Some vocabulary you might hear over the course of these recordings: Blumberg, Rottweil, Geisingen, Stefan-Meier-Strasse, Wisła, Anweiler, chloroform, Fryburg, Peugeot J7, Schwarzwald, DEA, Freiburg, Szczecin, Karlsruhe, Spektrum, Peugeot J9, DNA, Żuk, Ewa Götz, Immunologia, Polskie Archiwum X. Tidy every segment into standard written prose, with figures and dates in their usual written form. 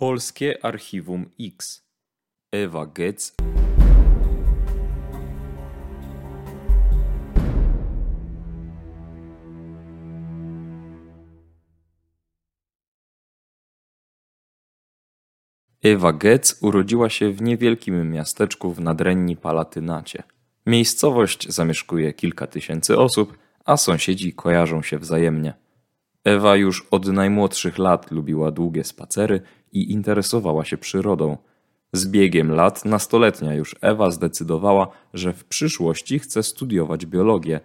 Polskie Archiwum X. Ewa Götz. Ewa Götz urodziła się w niewielkim miasteczku w Nadrenii Palatynacie. Miejscowość zamieszkuje kilka tysięcy osób, a sąsiedzi kojarzą się wzajemnie. Ewa już od najmłodszych lat lubiła długie spacery i interesowała się przyrodą. Z biegiem lat nastoletnia już Ewa zdecydowała, że w przyszłości chce studiować biologię.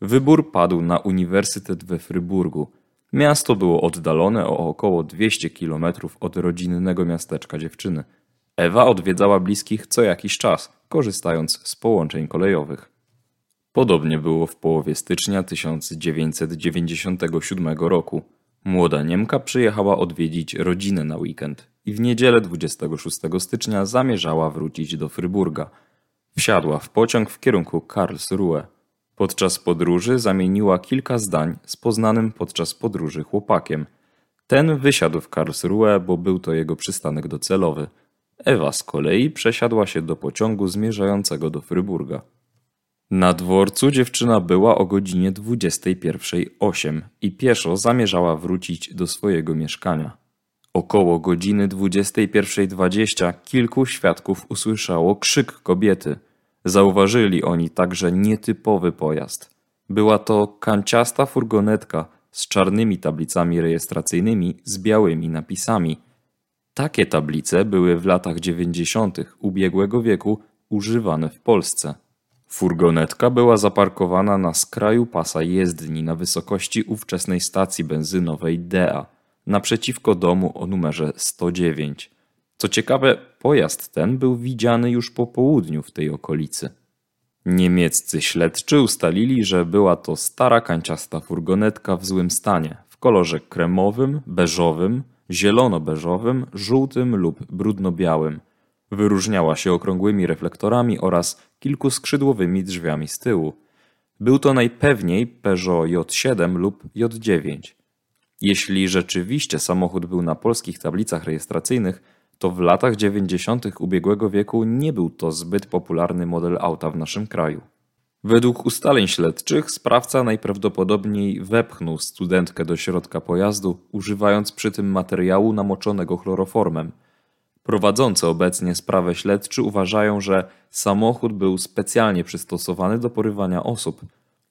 Wybór padł na uniwersytet we Freiburgu. Miasto było oddalone o około 200 km od rodzinnego miasteczka dziewczyny. Ewa odwiedzała bliskich co jakiś czas, korzystając z połączeń kolejowych. Podobnie było w połowie stycznia 1997 roku. Młoda Niemka przyjechała odwiedzić rodzinę na weekend i w niedzielę 26 stycznia zamierzała wrócić do Fryburga. Wsiadła w pociąg w kierunku Karlsruhe. Podczas podróży zamieniła kilka zdań z poznanym podczas podróży chłopakiem. Ten wysiadł w Karlsruhe, bo był to jego przystanek docelowy. Ewa z kolei przesiadła się do pociągu zmierzającego do Fryburga. Na dworcu dziewczyna była o godzinie 21:08 i pieszo zamierzała wrócić do swojego mieszkania. Około godziny 21:20 kilku świadków usłyszało krzyk kobiety. Zauważyli oni także nietypowy pojazd. Była to kanciasta furgonetka z czarnymi tablicami rejestracyjnymi z białymi napisami. Takie tablice były w latach 90. ubiegłego wieku używane w Polsce. Furgonetka była zaparkowana na skraju pasa jezdni na wysokości ówczesnej stacji benzynowej DEA, naprzeciwko domu o numerze 109. Co ciekawe, pojazd ten był widziany już po południu w tej okolicy. Niemieccy śledczy ustalili, że była to stara kanciasta furgonetka w złym stanie, w kolorze kremowym, beżowym, zielono-beżowym, żółtym lub brudno-białym. Wyróżniała się okrągłymi reflektorami oraz kilkuskrzydłowymi drzwiami z tyłu. Był to najpewniej Peugeot J7 lub J9. Jeśli rzeczywiście samochód był na polskich tablicach rejestracyjnych, to w latach 90. ubiegłego wieku nie był to zbyt popularny model auta w naszym kraju. Według ustaleń śledczych sprawca najprawdopodobniej wepchnął studentkę do środka pojazdu, używając przy tym materiału namoczonego chloroformem. Prowadzący obecnie sprawę śledczy uważają, że samochód był specjalnie przystosowany do porywania osób.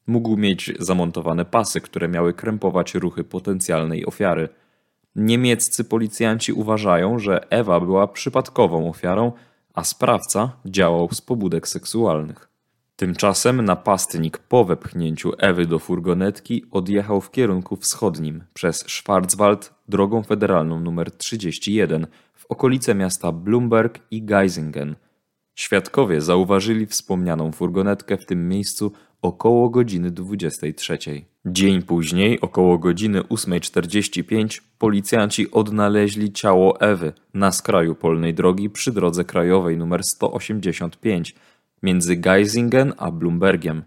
Mógł mieć zamontowane pasy, które miały krępować ruchy potencjalnej ofiary. Niemieccy policjanci uważają, że Ewa była przypadkową ofiarą, a sprawca działał z pobudek seksualnych. Tymczasem napastnik po wepchnięciu Ewy do furgonetki odjechał w kierunku wschodnim przez Schwarzwald drogą federalną nr 31 w okolice miasta Blumberg i Geisingen. Świadkowie zauważyli wspomnianą furgonetkę w tym miejscu około godziny 23. Dzień później, około godziny 8:45, policjanci odnaleźli ciało Ewy na skraju polnej drogi przy drodze krajowej nr 185 między Geisingen a Blumbergiem.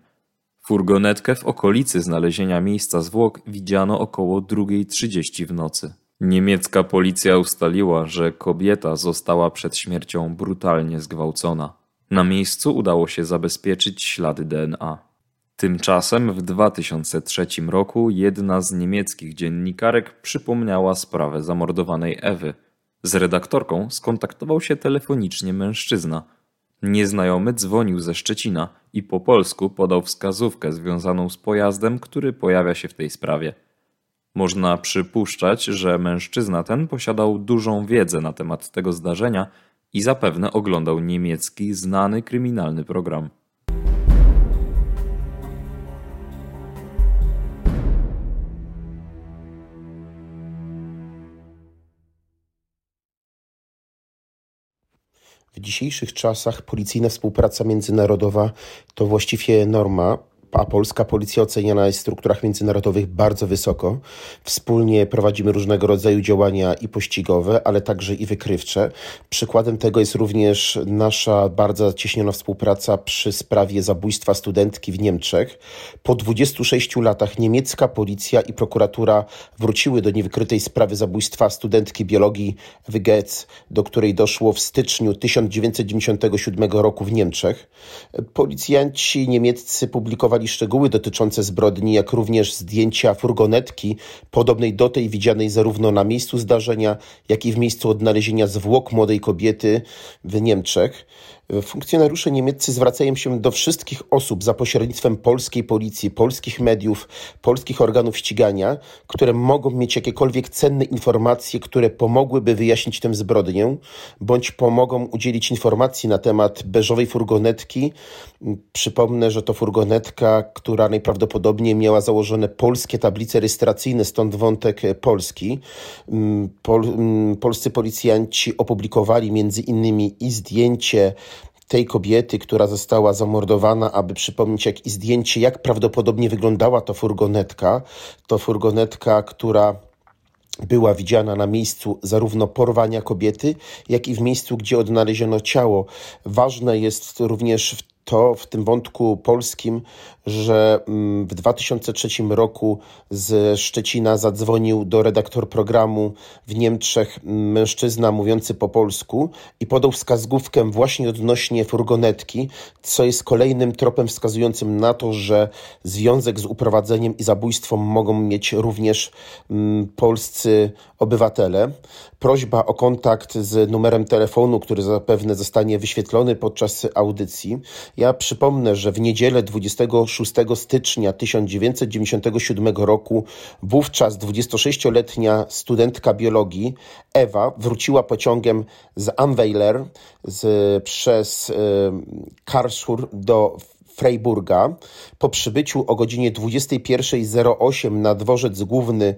Furgonetkę w okolicy znalezienia miejsca zwłok widziano około 2:30 w nocy. Niemiecka policja ustaliła, że kobieta została przed śmiercią brutalnie zgwałcona. Na miejscu udało się zabezpieczyć ślady DNA. Tymczasem w 2003 roku jedna z niemieckich dziennikarek przypomniała sprawę zamordowanej Ewy. Z redaktorką skontaktował się telefonicznie mężczyzna. Nieznajomy dzwonił ze Szczecina i po polsku podał wskazówkę związaną z pojazdem, który pojawia się w tej sprawie. Można przypuszczać, że mężczyzna ten posiadał dużą wiedzę na temat tego zdarzenia i zapewne oglądał niemiecki znany kryminalny program. W dzisiejszych czasach policyjna współpraca międzynarodowa to właściwie norma. a polska policja oceniana jest w strukturach międzynarodowych bardzo wysoko. Wspólnie prowadzimy różnego rodzaju działania i pościgowe, ale także i wykrywcze. Przykładem tego jest również nasza bardzo zacieśniona współpraca przy sprawie zabójstwa studentki w Niemczech. Po 26 latach niemiecka policja i prokuratura wróciły do niewykrytej sprawy zabójstwa studentki biologii Ewy Götz, do której doszło w styczniu 1997 roku w Niemczech. Policjanci niemieccy publikowali szczegóły dotyczące zbrodni, jak również zdjęcia furgonetki podobnej do tej widzianej zarówno na miejscu zdarzenia, jak i w miejscu odnalezienia zwłok młodej kobiety w Niemczech. Funkcjonariusze niemieccy zwracają się do wszystkich osób za pośrednictwem polskiej policji, polskich mediów, polskich organów ścigania, które mogą mieć jakiekolwiek cenne informacje, które pomogłyby wyjaśnić tę zbrodnię, bądź pomogą udzielić informacji na temat beżowej furgonetki. Przypomnę, że to furgonetka, która najprawdopodobniej miała założone polskie tablice rejestracyjne, stąd wątek polski. Polscy policjanci opublikowali między innymi i zdjęcie tej kobiety, która została zamordowana, aby przypomnieć jak prawdopodobnie wyglądała ta furgonetka. To furgonetka, która była widziana na miejscu zarówno porwania kobiety, jak i w miejscu, gdzie odnaleziono ciało. Ważne jest również w tym wątku polskim, że w 2003 roku z Szczecina zadzwonił do redaktor programu w Niemczech mężczyzna mówiący po polsku i podał wskazówkę właśnie odnośnie furgonetki, co jest kolejnym tropem wskazującym na to, że związek z uprowadzeniem i zabójstwem mogą mieć również polscy obywatele. Prośba o kontakt z numerem telefonu, który zapewne zostanie wyświetlony podczas audycji. Ja przypomnę, że w niedzielę 26 stycznia 1997 roku wówczas 26-letnia studentka biologii Ewa wróciła pociągiem z Anweiler przez Karlsruhe do Freiburga. Po przybyciu o godzinie 21:08 na dworzec główny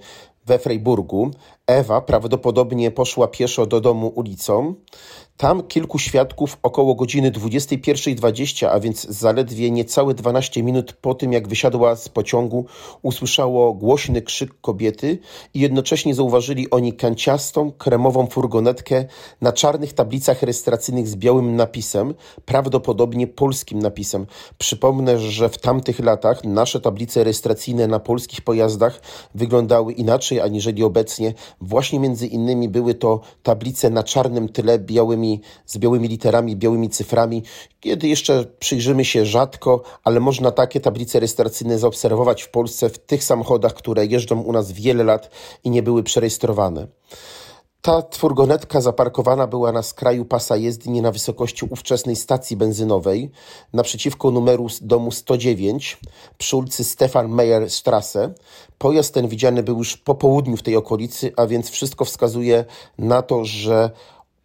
we Freiburgu Ewa prawdopodobnie poszła pieszo do domu ulicą. Tam kilku świadków około godziny 21:20, a więc zaledwie niecałe 12 minut po tym, jak wysiadła z pociągu, usłyszało głośny krzyk kobiety i jednocześnie zauważyli oni kanciastą, kremową furgonetkę na czarnych tablicach rejestracyjnych z białym napisem, prawdopodobnie polskim napisem. Przypomnę, że w tamtych latach nasze tablice rejestracyjne na polskich pojazdach wyglądały inaczej aniżeli obecnie. Właśnie między innymi były to tablice na czarnym tle z białymi literami, białymi cyframi. Kiedy jeszcze przyjrzymy się rzadko, ale można takie tablice rejestracyjne zaobserwować w Polsce w tych samochodach, które jeżdżą u nas wiele lat i nie były przerejestrowane. Ta furgonetka zaparkowana była na skraju pasa jezdni na wysokości ówczesnej stacji benzynowej naprzeciwko numeru domu 109 przy ulicy Stefan-Meier-Strasse. Pojazd ten widziany był już po południu w tej okolicy, a więc wszystko wskazuje na to, że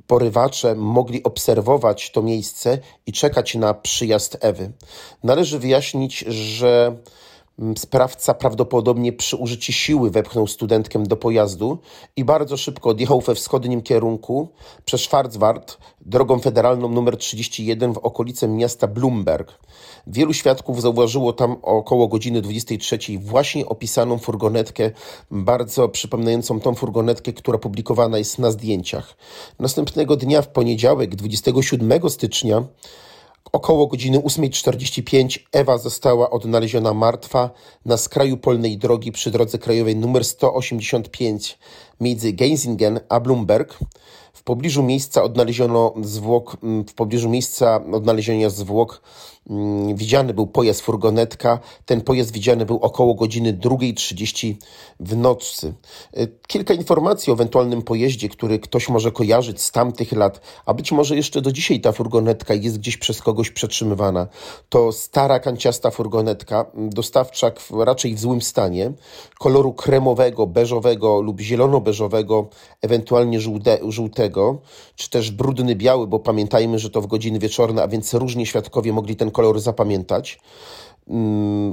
porywacze mogli obserwować to miejsce i czekać na przyjazd Ewy. Należy wyjaśnić, że sprawca prawdopodobnie przy użyciu siły wepchnął studentkę do pojazdu i bardzo szybko odjechał we wschodnim kierunku przez Schwarzwald drogą federalną nr 31 w okolice miasta Blumberg. Wielu świadków zauważyło tam około godziny 23 właśnie opisaną furgonetkę, bardzo przypominającą tą furgonetkę, która publikowana jest na zdjęciach. Następnego dnia, w poniedziałek, 27 stycznia, około godziny 8:45 Ewa została odnaleziona martwa na skraju polnej drogi przy drodze krajowej nr 185 między Geisingen a Blumberg. W pobliżu miejsca odnalezienia zwłok widziany był pojazd furgonetka. Ten pojazd widziany był około godziny 2:30 w nocy. Kilka informacji o ewentualnym pojeździe, który ktoś może kojarzyć z tamtych lat, a być może jeszcze do dzisiaj ta furgonetka jest gdzieś przez kogoś przetrzymywana. To stara, kanciasta furgonetka, dostawczak raczej w złym stanie, koloru kremowego, beżowego lub zielono-beżowego, ewentualnie żółtego, czy też brudny biały, bo pamiętajmy, że to w godziny wieczorne, a więc różni świadkowie mogli ten kolor zapamiętać.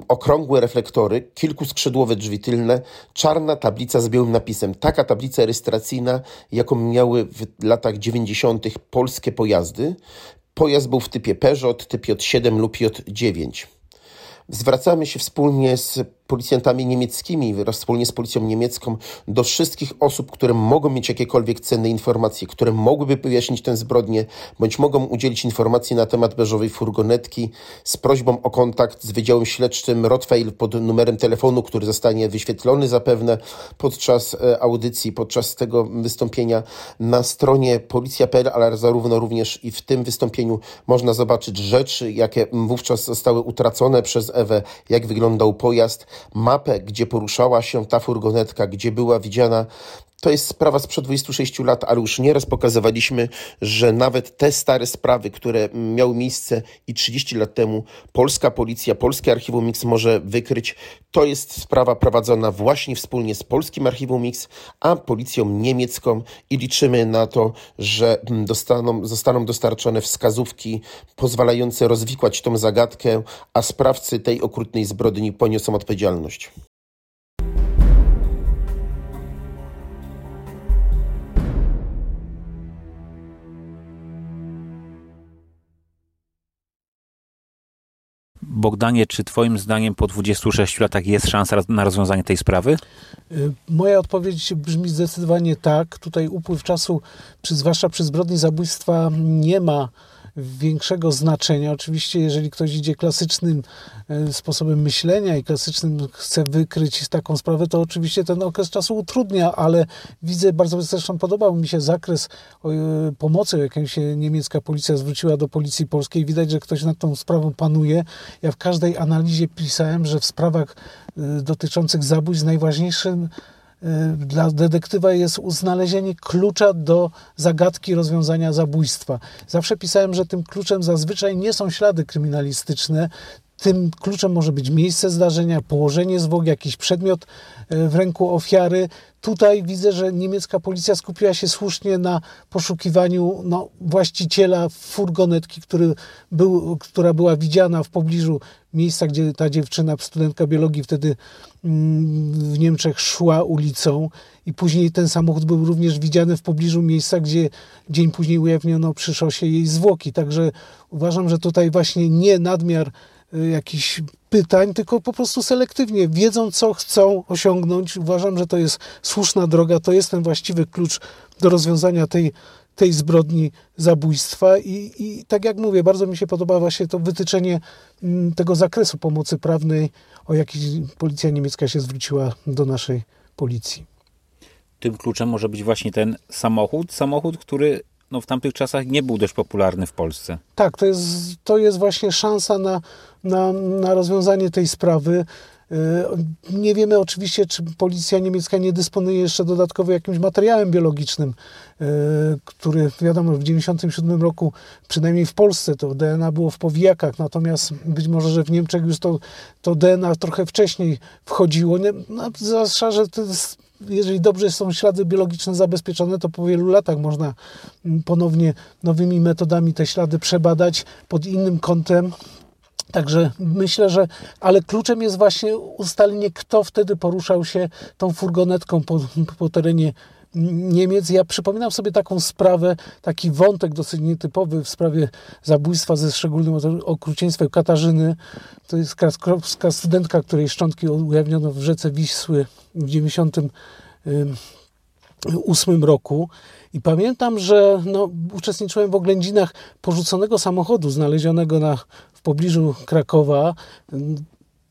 Okrągłe reflektory, kilkuskrzydłowe drzwi tylne, czarna tablica z białym napisem. Taka tablica rejestracyjna, jaką miały w latach 90. polskie pojazdy. Pojazd był w typie Peugeot, typ J7 lub J9. Zwracamy się wspólnie z policjantami niemieckimi, wspólnie z policją niemiecką, do wszystkich osób, które mogą mieć jakiekolwiek cenne informacje, które mogłyby wyjaśnić tę zbrodnię, bądź mogą udzielić informacji na temat beżowej furgonetki, z prośbą o kontakt z Wydziałem Śledczym Rottweil pod numerem telefonu, który zostanie wyświetlony zapewne podczas audycji, podczas tego wystąpienia na stronie policja.pl, ale zarówno również i w tym wystąpieniu można zobaczyć rzeczy, jakie wówczas zostały utracone przez Ewę, jak wyglądał pojazd, mapę, gdzie poruszała się ta furgonetka, gdzie była widziana. To jest sprawa sprzed 26 lat, ale już nieraz pokazywaliśmy, że nawet te stare sprawy, które miały miejsce i 30 lat temu, polska policja, Polskie Archiwum X może wykryć. To jest sprawa prowadzona właśnie wspólnie z Polskim Archiwum X, a policją niemiecką, i liczymy na to, że zostaną dostarczone wskazówki pozwalające rozwikłać tą zagadkę, a sprawcy tej okrutnej zbrodni poniosą odpowiedzialność. Bogdanie, czy twoim zdaniem po 26 latach jest szansa na rozwiązanie tej sprawy? Moja odpowiedź brzmi zdecydowanie tak. Tutaj upływ czasu, zwłaszcza przy zbrodni zabójstwa, nie ma większego znaczenia. Oczywiście, jeżeli ktoś idzie klasycznym sposobem myślenia i klasycznym chce wykryć taką sprawę, to oczywiście ten okres czasu utrudnia, ale widzę, bardzo zresztą podobał mi się zakres pomocy, jaką się niemiecka policja zwróciła do policji polskiej. Widać, że ktoś nad tą sprawą panuje. Ja w każdej analizie pisałem, że w sprawach dotyczących zabójstw najważniejszym dla detektywa jest znalezienie klucza do zagadki rozwiązania zabójstwa. Zawsze pisałem, że tym kluczem zazwyczaj nie są ślady kryminalistyczne. Tym kluczem może być miejsce zdarzenia, położenie zwłok, jakiś przedmiot w ręku ofiary. Tutaj widzę, że niemiecka policja skupiła się słusznie na poszukiwaniu właściciela furgonetki, która była widziana w pobliżu miejsca, gdzie ta dziewczyna, studentka biologii, wtedy w Niemczech szła ulicą, i później ten samochód był również widziany w pobliżu miejsca, gdzie dzień później ujawniono przy szosie jej zwłoki. Także uważam, że tutaj właśnie nie nadmiar jakichś pytań, tylko po prostu selektywnie, wiedzą, co chcą osiągnąć. Uważam, że to jest słuszna droga, to jest ten właściwy klucz do rozwiązania tej zbrodni zabójstwa, i tak jak mówię, bardzo mi się podoba właśnie to wytyczenie tego zakresu pomocy prawnej, o jaki policja niemiecka się zwróciła do naszej policji. Tym kluczem może być właśnie ten samochód, który w tamtych czasach nie był dość popularny w Polsce. Tak, to jest właśnie szansa na rozwiązanie tej sprawy. Nie wiemy oczywiście, czy policja niemiecka nie dysponuje jeszcze dodatkowo jakimś materiałem biologicznym, który, wiadomo, w 1997 roku, przynajmniej w Polsce, to DNA było w powijakach, natomiast być może, że w Niemczech już to DNA trochę wcześniej wchodziło. Zwłaszcza, że jeżeli dobrze są ślady biologiczne zabezpieczone, to po wielu latach można ponownie nowymi metodami te ślady przebadać pod innym kątem. Także myślę, ale kluczem jest właśnie ustalenie, kto wtedy poruszał się tą furgonetką po terenie Niemiec. Ja przypominam sobie taką sprawę, taki wątek dosyć nietypowy w sprawie zabójstwa ze szczególnym okrucieństwem Katarzyny. To jest krakowska studentka, której szczątki ujawniono w rzece Wisły w 1998 roku. I pamiętam, że uczestniczyłem w oględzinach porzuconego samochodu znalezionego w pobliżu Krakowa.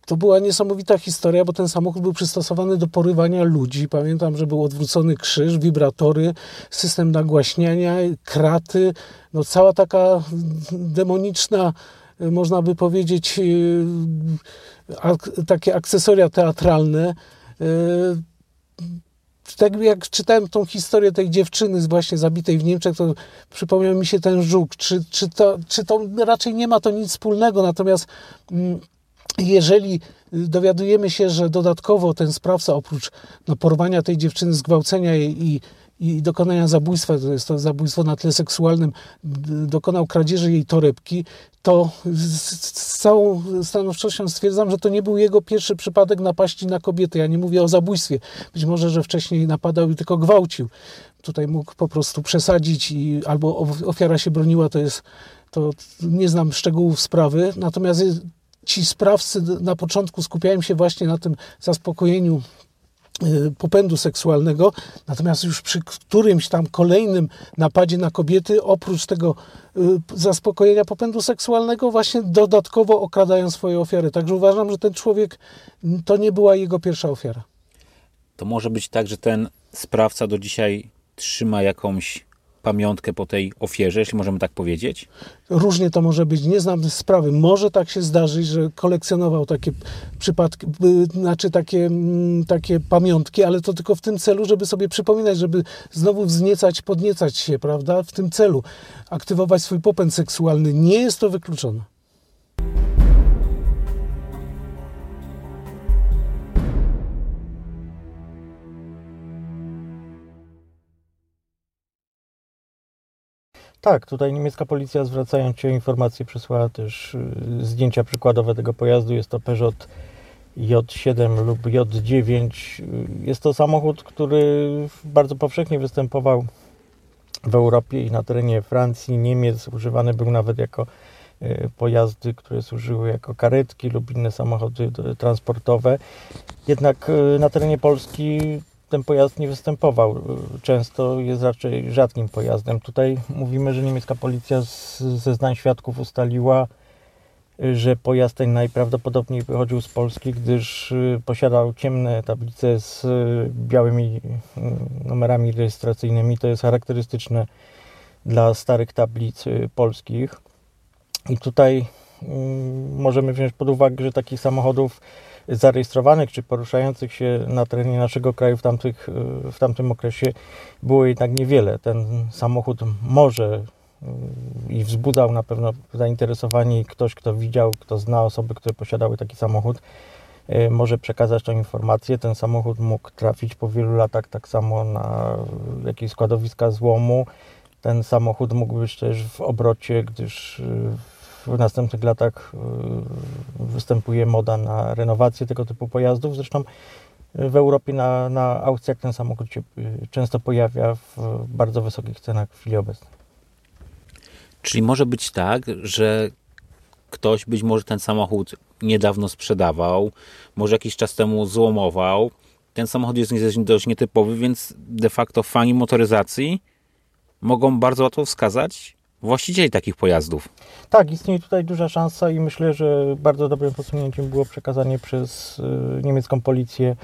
To była niesamowita historia, bo ten samochód był przystosowany do porywania ludzi. Pamiętam, że był odwrócony krzyż, wibratory, system nagłaśniania, kraty. Cała taka demoniczna, można by powiedzieć, takie akcesoria teatralne. Tak jak czytałem tą historię tej dziewczyny właśnie zabitej w Niemczech, to przypomniał mi się ten Żuk. Czy to raczej nie ma to nic wspólnego, natomiast jeżeli dowiadujemy się, że dodatkowo ten sprawca, oprócz porwania tej dziewczyny, zgwałcenia jej i dokonania zabójstwa, to jest to zabójstwo na tle seksualnym, dokonał kradzieży jej torebki, to z całą stanowczością stwierdzam, że to nie był jego pierwszy przypadek napaści na kobietę. Ja nie mówię o zabójstwie. Być może, że wcześniej napadał i tylko gwałcił. Tutaj mógł po prostu przesadzić albo ofiara się broniła. To nie znam szczegółów sprawy. Natomiast Ci sprawcy na początku skupiają się właśnie na tym zaspokojeniu popędu seksualnego, natomiast już przy którymś tam kolejnym napadzie na kobiety, oprócz tego zaspokojenia popędu seksualnego, właśnie dodatkowo okradają swoje ofiary. Także uważam, że ten człowiek, to nie była jego pierwsza ofiara. To może być tak, że ten sprawca do dzisiaj trzyma jakąś pamiątkę po tej ofierze, jeśli możemy tak powiedzieć? Różnie to może być. Nie znam sprawy. Może tak się zdarzyć, że kolekcjonował takie przypadki, takie pamiątki, ale to tylko w tym celu, żeby sobie przypominać, żeby znowu wzniecać, podniecać się, prawda? W tym celu aktywować swój popęd seksualny. Nie jest to wykluczone. Tak, tutaj niemiecka policja, zwracając się o informację, przysłała też zdjęcia przykładowe tego pojazdu. Jest to Peugeot J7 lub J9. Jest to samochód, który bardzo powszechnie występował w Europie i na terenie Francji, Niemiec. Używany był nawet jako pojazdy, które służyły jako karetki lub inne samochody transportowe. Jednak na terenie Polski ten pojazd nie występował. Często jest raczej rzadkim pojazdem. Tutaj mówimy, że niemiecka policja ze zeznań świadków ustaliła, że pojazd ten najprawdopodobniej pochodził z Polski, gdyż posiadał ciemne tablice z białymi numerami rejestracyjnymi. To jest charakterystyczne dla starych tablic polskich. I tutaj możemy wziąć pod uwagę, że takich samochodów zarejestrowanych czy poruszających się na terenie naszego kraju w tamtym okresie było jednak niewiele. Ten samochód może i wzbudzał na pewno zainteresowanie, ktoś, kto widział, kto zna osoby, które posiadały taki samochód, może przekazać tą informację. Ten samochód mógł trafić po wielu latach tak samo na jakieś składowiska złomu. Ten samochód mógł być też w obrocie, gdyż w następnych latach występuje moda na renowację tego typu pojazdów. Zresztą w Europie na aukcjach ten samochód się często pojawia w bardzo wysokich cenach w chwili obecnej. Czyli może być tak, że ktoś być może ten samochód niedawno sprzedawał, może jakiś czas temu złomował. Ten samochód jest dość nietypowy, więc de facto fani motoryzacji mogą bardzo łatwo wskazać właścicieli takich pojazdów. Tak, istnieje tutaj duża szansa i myślę, że bardzo dobrym posunięciem było przekazanie przez niemiecką policję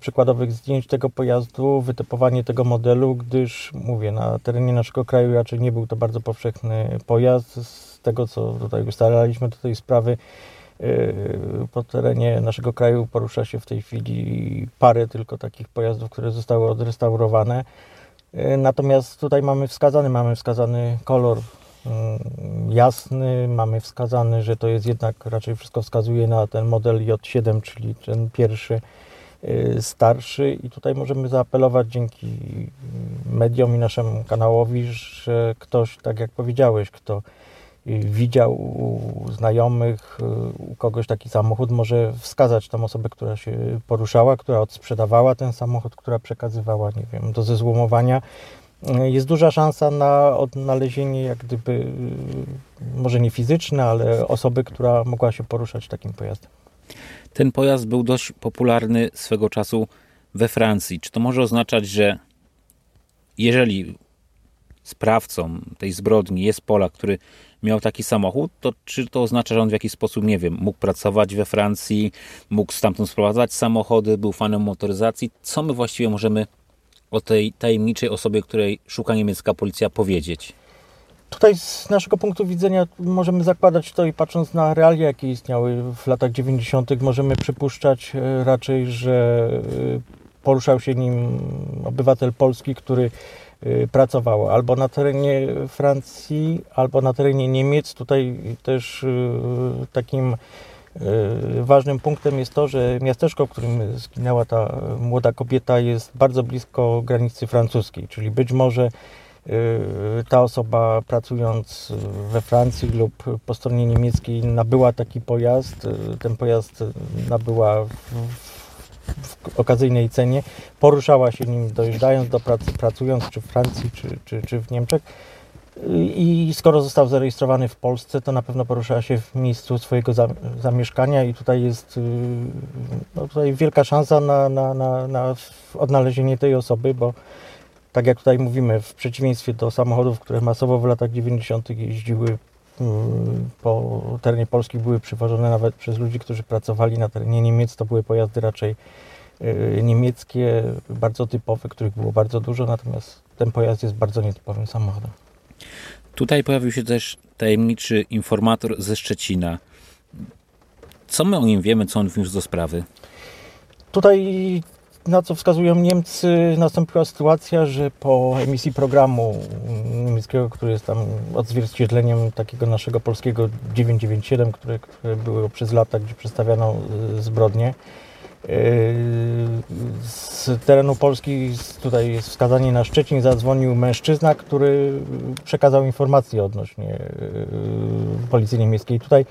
przykładowych zdjęć tego pojazdu, wytypowanie tego modelu, gdyż, mówię, na terenie naszego kraju raczej nie był to bardzo powszechny pojazd. Z tego, co tutaj ustalaliśmy do tej sprawy, po terenie naszego kraju porusza się w tej chwili parę tylko takich pojazdów, które zostały odrestaurowane. Natomiast tutaj mamy wskazany kolor jasny, mamy wskazany, że to jest jednak, raczej wszystko wskazuje na ten model J7, czyli ten pierwszy, starszy. I tutaj możemy zaapelować dzięki mediom i naszemu kanałowi, że ktoś, tak jak powiedziałeś, kto widział u znajomych, u kogoś taki samochód, może wskazać tą osobę, która się poruszała, która odsprzedawała ten samochód, która przekazywała, nie wiem, do zezłomowania. Jest duża szansa na odnalezienie, jak gdyby, może nie fizyczne, ale osoby, która mogła się poruszać takim pojazdem. Ten pojazd był dość popularny swego czasu we Francji. Czy to może oznaczać, że jeżeli sprawcą tej zbrodni jest Polak, który miał taki samochód, to czy to oznacza, że on w jakiś sposób, nie wiem, mógł pracować we Francji, mógł stamtąd sprowadzać samochody, był fanem motoryzacji? Co my właściwie możemy o tej tajemniczej osobie, której szuka niemiecka policja, powiedzieć? Tutaj z naszego punktu widzenia możemy zakładać to i patrząc na realia, jakie istniały w latach 90. możemy przypuszczać raczej, że poruszał się nim obywatel Polski, który pracowało albo na terenie Francji, albo na terenie Niemiec. Tutaj też takim ważnym punktem jest to, że miasteczko, w którym zginęła ta młoda kobieta, jest bardzo blisko granicy francuskiej, czyli być może ta osoba, pracując we Francji lub po stronie niemieckiej, nabyła taki pojazd, ten pojazd nabyła w okazyjnej cenie, poruszała się nim dojeżdżając do pracy, pracując czy w Francji, czy w Niemczech. I skoro został zarejestrowany w Polsce, to na pewno porusza się w miejscu swojego zamieszkania i tutaj jest no, tutaj wielka szansa na odnalezienie tej osoby, bo tak jak tutaj mówimy, w przeciwieństwie do samochodów, które masowo w latach 90. jeździły po terenie Polski, były przywożone nawet przez ludzi, którzy pracowali na terenie Niemiec, to były pojazdy raczej niemieckie, bardzo typowe, których było bardzo dużo, natomiast ten pojazd jest bardzo nietypowym samochodem. Tutaj pojawił się też tajemniczy informator ze Szczecina. Co my o nim wiemy, co on wniósł do sprawy? Tutaj, na co wskazują Niemcy, nastąpiła sytuacja, że po emisji programu niemieckiego, który jest tam odzwierciedleniem takiego naszego polskiego 997, które było przez lata, gdzie przedstawiano zbrodnie, z terenu Polski, tutaj jest wskazanie na Szczecin, zadzwonił mężczyzna, który przekazał informacje odnośnie policji niemieckiej. Tutaj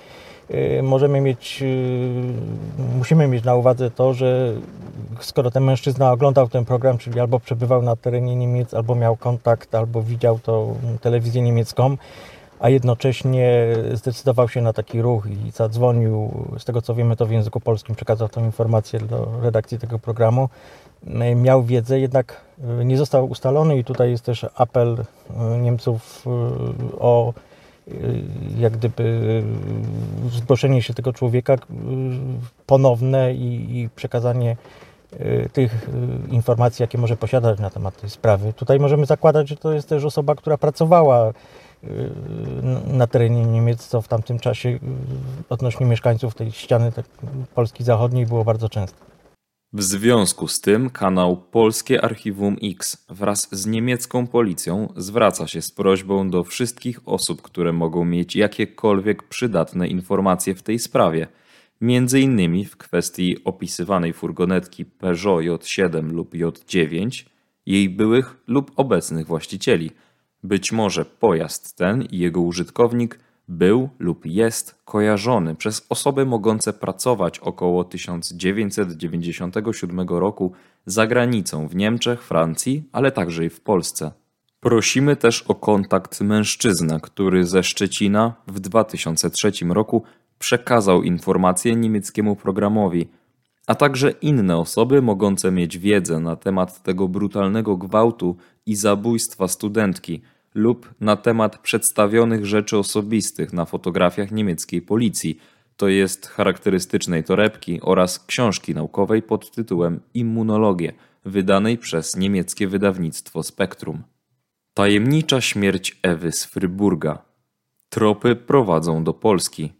musimy mieć na uwadze to, że skoro ten mężczyzna oglądał ten program, czyli albo przebywał na terenie Niemiec, albo miał kontakt, albo widział tą telewizję niemiecką, a jednocześnie zdecydował się na taki ruch i zadzwonił, z tego co wiemy to w języku polskim, przekazał tę informację do redakcji tego programu, miał wiedzę, jednak nie został ustalony i tutaj jest też apel Niemców o jak gdyby zgłoszenie się tego człowieka ponowne i przekazanie tych informacji, jakie może posiadać na temat tej sprawy. Tutaj możemy zakładać, że to jest też osoba, która pracowała na terenie Niemiec, co w tamtym czasie odnośnie mieszkańców tej ściany Polski Zachodniej było bardzo często. W związku z tym kanał Polskie Archiwum X wraz z niemiecką policją zwraca się z prośbą do wszystkich osób, które mogą mieć jakiekolwiek przydatne informacje w tej sprawie, między innymi w kwestii opisywanej furgonetki Peugeot J7 lub J9, jej byłych lub obecnych właścicieli. Być może pojazd ten i jego użytkownik był lub jest kojarzony przez osoby mogące pracować około 1997 roku za granicą w Niemczech, Francji, ale także i w Polsce. Prosimy też o kontakt mężczyzna, który ze Szczecina w 2003 roku przekazał informację niemieckiemu programowi, a także inne osoby mogące mieć wiedzę na temat tego brutalnego gwałtu i zabójstwa studentki lub na temat przedstawionych rzeczy osobistych na fotografiach niemieckiej policji, to jest charakterystycznej torebki oraz książki naukowej pod tytułem Immunologia, wydanej przez niemieckie wydawnictwo Spektrum. Tajemnicza śmierć Ewy z Freiburga. Tropy prowadzą do Polski.